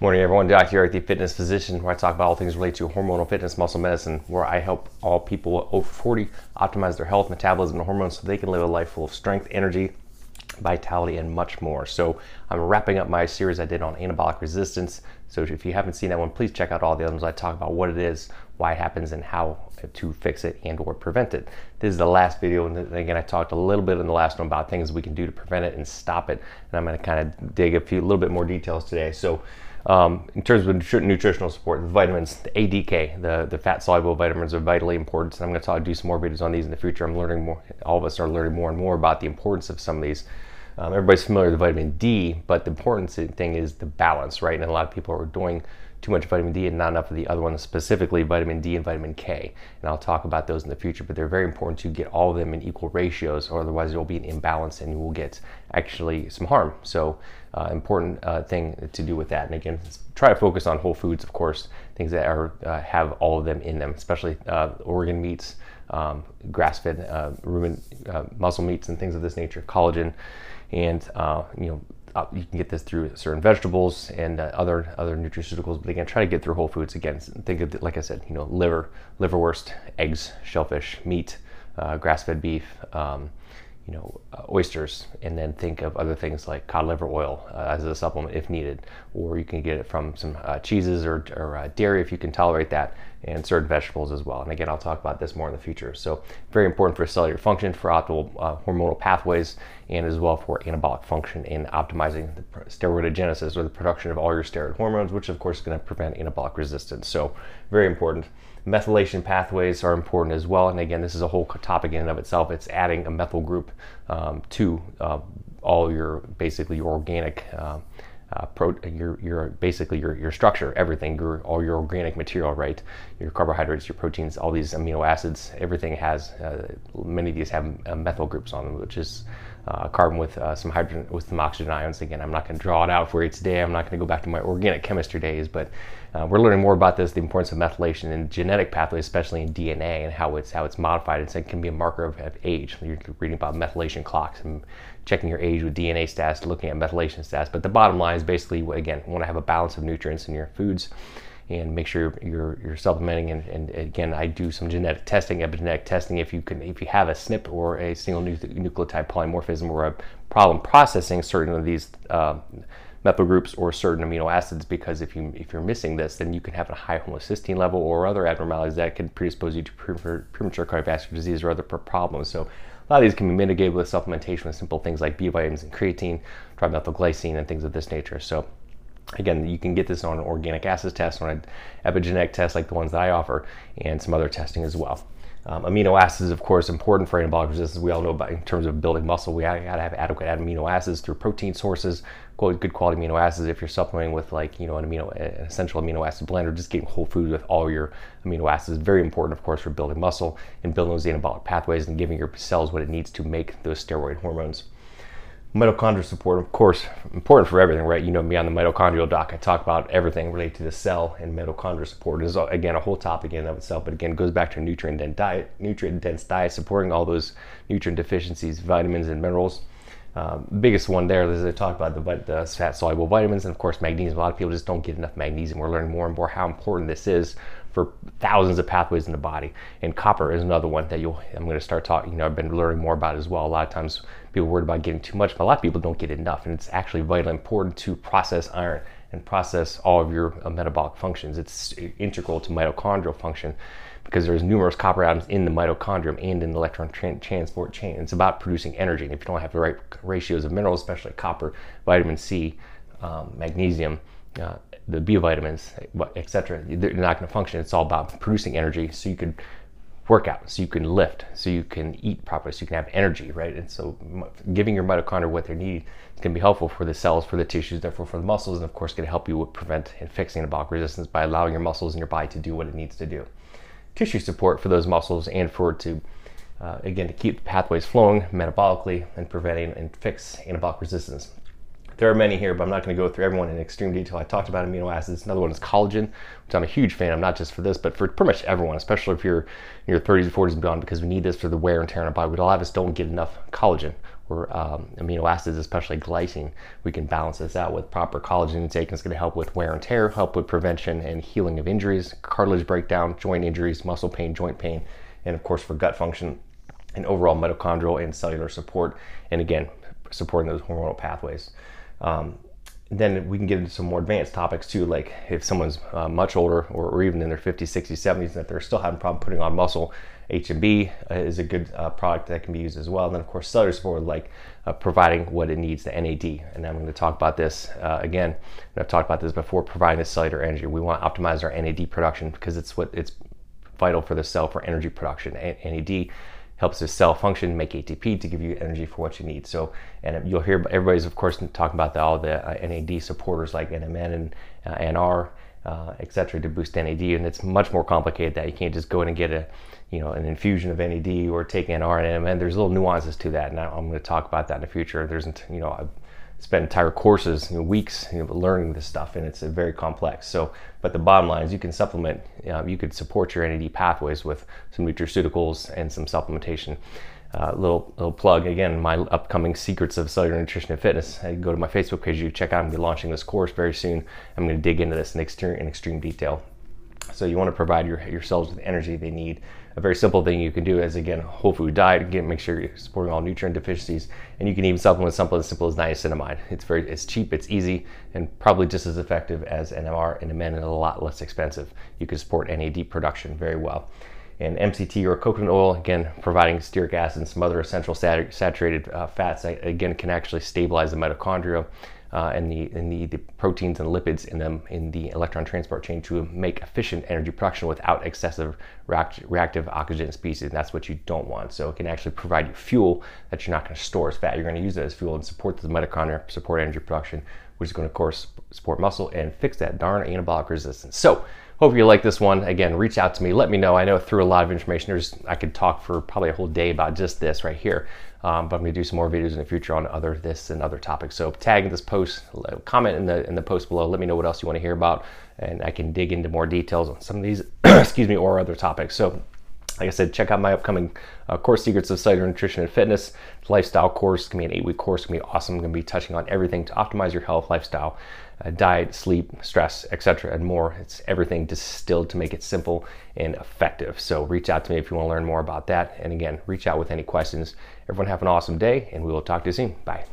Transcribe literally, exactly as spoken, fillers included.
Morning, everyone. Doctor Eric, the fitness physician, where I talk about all things related to hormonal fitness, muscle medicine, where I help all people over forty optimize their health, metabolism, and hormones so they can live a life full of strength, energy, vitality, and much more. So I'm wrapping up my series I did on anabolic resistance. So if you haven't seen that one, please check out all the others. I talk about what it is, why it happens, and how to fix it and or prevent it. This is the last video, and again, I talked a little bit in the last one about things we can do to prevent it and stop it. And I'm going to kind of dig a few, a little bit more details today. So um, in terms of nutri- nutritional support, the vitamins, the A D K, the, the fat-soluble vitamins are vitally important. And I'm going to talk, do some more videos on these in the future. I'm learning more, all of us are learning more and more about the importance of some of these. Um, everybody's familiar with vitamin D, but the important thing is the balance, right? And a lot of people are doing too much vitamin D and not enough of the other ones, specifically vitamin D and vitamin K. And I'll talk about those in the future, but they're very important to get all of them in equal ratios, or otherwise there will be an imbalance and you will get actually some harm. So uh, important uh, thing to do with that. And again, try to focus on whole foods, of course, things that are uh, have all of them in them, especially uh, organ meats, um, grass-fed uh, rumen, uh, muscle meats, and things of this nature, collagen. And uh, you know, uh, you can get this through certain vegetables and uh, other other nutraceuticals. But again, try to get through whole foods. Again, think of, like I said, you know, liver, liverwurst, eggs, shellfish, meat, uh, grass-fed beef, um, you know, uh, oysters, and then think of other things like cod liver oil uh, as a supplement if needed, or you can get it from some uh, cheeses or, or uh, dairy if you can tolerate that, and certain vegetables as well. And again, I'll talk about this more in the future. So very important for cellular function, for optimal uh, hormonal pathways, and as well for anabolic function and optimizing the steroidogenesis, or the production of all your steroid hormones, which of course is going to prevent anabolic resistance. So very important. Methylation pathways are important as well. And again, this is a whole topic in and of itself. It's adding a methyl group um, to uh, all your, basically your organic, uh, uh, pro- your, your basically your, your structure, everything, your, all your organic material, right? Your carbohydrates, your proteins, all these amino acids, everything has, uh, many of these have uh, methyl groups on them, which is Uh, carbon with uh, some hydrogen, with some oxygen ions. Again, I'm not going to draw it out for you today. I'm not going to go back to my organic chemistry days, but uh, we're learning more about this, the importance of methylation in genetic pathways, especially in D N A, and how it's how it's modified. It's, it can be a marker of, of age. You're reading about methylation clocks and checking your age with D N A stats, looking at methylation stats. But the bottom line is basically, again, you want to have a balance of nutrients in your foods, and make sure you're you're, you're supplementing. And, and again, I do some genetic testing, epigenetic testing. If you can, if you have a S N P or a single nucleotide polymorphism, or a problem processing certain of these uh, methyl groups or certain amino acids, because if you if you're missing this, then you can have a high homocysteine level or other abnormalities that can predispose you to premature cardiovascular disease or other problems. So a lot of these can be mitigated with supplementation with simple things like B vitamins and creatine, trimethylglycine, and things of this nature. So again, you can get this on an organic acids test, on an epigenetic test like the ones that I offer, and some other testing as well. Um, amino acids, of course, important for anabolic resistance. We all know about in terms of building muscle, we gotta have adequate amino acids through protein sources, good quality amino acids. If you're supplementing with, like, you know, an amino, an essential amino acid blend, or just getting whole food with all your amino acids, very important, of course, for building muscle and building those anabolic pathways and giving your cells what it needs to make those steroid hormones. Mitochondrial support, of course, important for everything, right? You know me on the mitochondrial doc. I talk about everything related to the cell, and mitochondrial support is, again, a whole topic in and of itself, but again, it goes back to nutrient-dense diet, nutrient-dense diet, supporting all those nutrient deficiencies, vitamins and minerals. Um, biggest one there is I talk about the, the fat-soluble vitamins, and of course, magnesium. A lot of people just don't get enough magnesium. We're learning more and more how important this is for thousands of pathways in the body. And copper is another one that you'll, I'm going to start talking, you know, I've been learning more about as well. A lot of times people are worried about getting too much, but a lot of people don't get enough. And it's actually vitally important to process iron and process all of your uh, metabolic functions. It's integral to mitochondrial function, because there's numerous copper atoms in the mitochondrium and in the electron tra- transport chain. It's about producing energy. And if you don't have the right ratios of minerals, especially copper, vitamin C, um, magnesium, uh, the B vitamins, et cetera, they're not going to function. It's all about producing energy so you can work out, so you can lift, so you can eat properly, so you can have energy, right? And so giving your mitochondria what they need is going to be helpful for the cells, for the tissues, therefore for the muscles, and of course going to help you with prevent and fixing anabolic resistance by allowing your muscles and your body to do what it needs to do. tissue support for those muscles and for to, uh, again, to keep the pathways flowing metabolically and preventing and fix anabolic resistance. There are many here, but I'm not going to go through everyone in extreme detail. I talked about amino acids. Another one is collagen, which I'm a huge fan of, not just for this, but for pretty much everyone, especially if you're in your thirties, forties and beyond, because we need this for the wear and tear on our body. We, a lot of us don't get enough collagen or um, amino acids, especially glycine. We can balance this out with proper collagen intake, and it's going to help with wear and tear, help with prevention and healing of injuries, cartilage breakdown, joint injuries, muscle pain, joint pain, and of course for gut function and overall mitochondrial and cellular support, and again, supporting those hormonal pathways. Um, then we can get into some more advanced topics too, like if someone's uh, much older or, or even in their fifties, sixties, seventies, and that they're still having a problem putting on muscle, H and B is a good uh, product that can be used as well. And then of course cellular support, like uh, providing what it needs, the N A D. And I'm going to talk about this uh, again, and I've talked about this before, providing the cellular energy. We want to optimize our N A D production because it's what it's vital for the cell for energy production. And N A D helps the cell function, make A T P to give you energy for what you need. So, and you'll hear, everybody's of course talking about the, all the uh, N A D supporters like N M N and uh, N R, uh, et cetera, to boost N A D. And it's much more complicated that you can't just go in and get a, you know, an infusion of N A D or take N R and N M N. There's little nuances to that. And I'm going to talk about that in the future. There's, you know, I've spent entire courses, you know, weeks, you know, learning this stuff, and it's a very complex. So, but the bottom line is you can supplement, uh, you could support your N A D pathways with some nutraceuticals and some supplementation. Uh, little little plug again, my upcoming Secrets of Cellular Nutrition and Fitness. I go to my Facebook page, you check out. I'm going to be launching this course very soon. I'm going to dig into this in extreme, in extreme detail. So you want to provide your, your cells with the energy they need. A very simple thing you can do is, again, whole food diet. Again, make sure you're supporting all nutrient deficiencies, and you can even supplement with something as simple as niacinamide. It's very, it's cheap, it's easy, and probably just as effective as N M R and N M N, and a lot less expensive. You can support N A D production very well. And M C T or coconut oil, again, providing stearic acid and some other essential sat saturated uh, fats that, again, can actually stabilize the mitochondria. Uh, and the and the, the proteins and lipids in them in the electron transport chain to make efficient energy production without excessive react, reactive oxygen species. And that's what you don't want. So it can actually provide you fuel that you're not going to store as fat. You're going to use it as fuel and support the mitochondria, support energy production, which is going to, of course, support muscle and fix that darn anabolic resistance. So hope you like this one. Again, reach out to me. Let me know. I know through a lot of information, there's, I could talk for probably a whole day about just this right here. Um, but I'm gonna do some more videos in the future on other this and other topics. So tag this post, comment in the in the post below. Let me know what else you want to hear about, and I can dig into more details on some of these, excuse me, or other topics. So, like I said, check out my upcoming uh, course, Secrets of Cellular Nutrition and Fitness, lifestyle course. It's gonna be an eight-week course. It's gonna be awesome. I'm gonna be touching on everything to optimize your health, lifestyle, uh, diet, sleep, stress, et cetera, and more. It's everything distilled to make it simple and effective. So reach out to me if you want to learn more about that. And again, reach out with any questions. Everyone have an awesome day, and we will talk to you soon. Bye.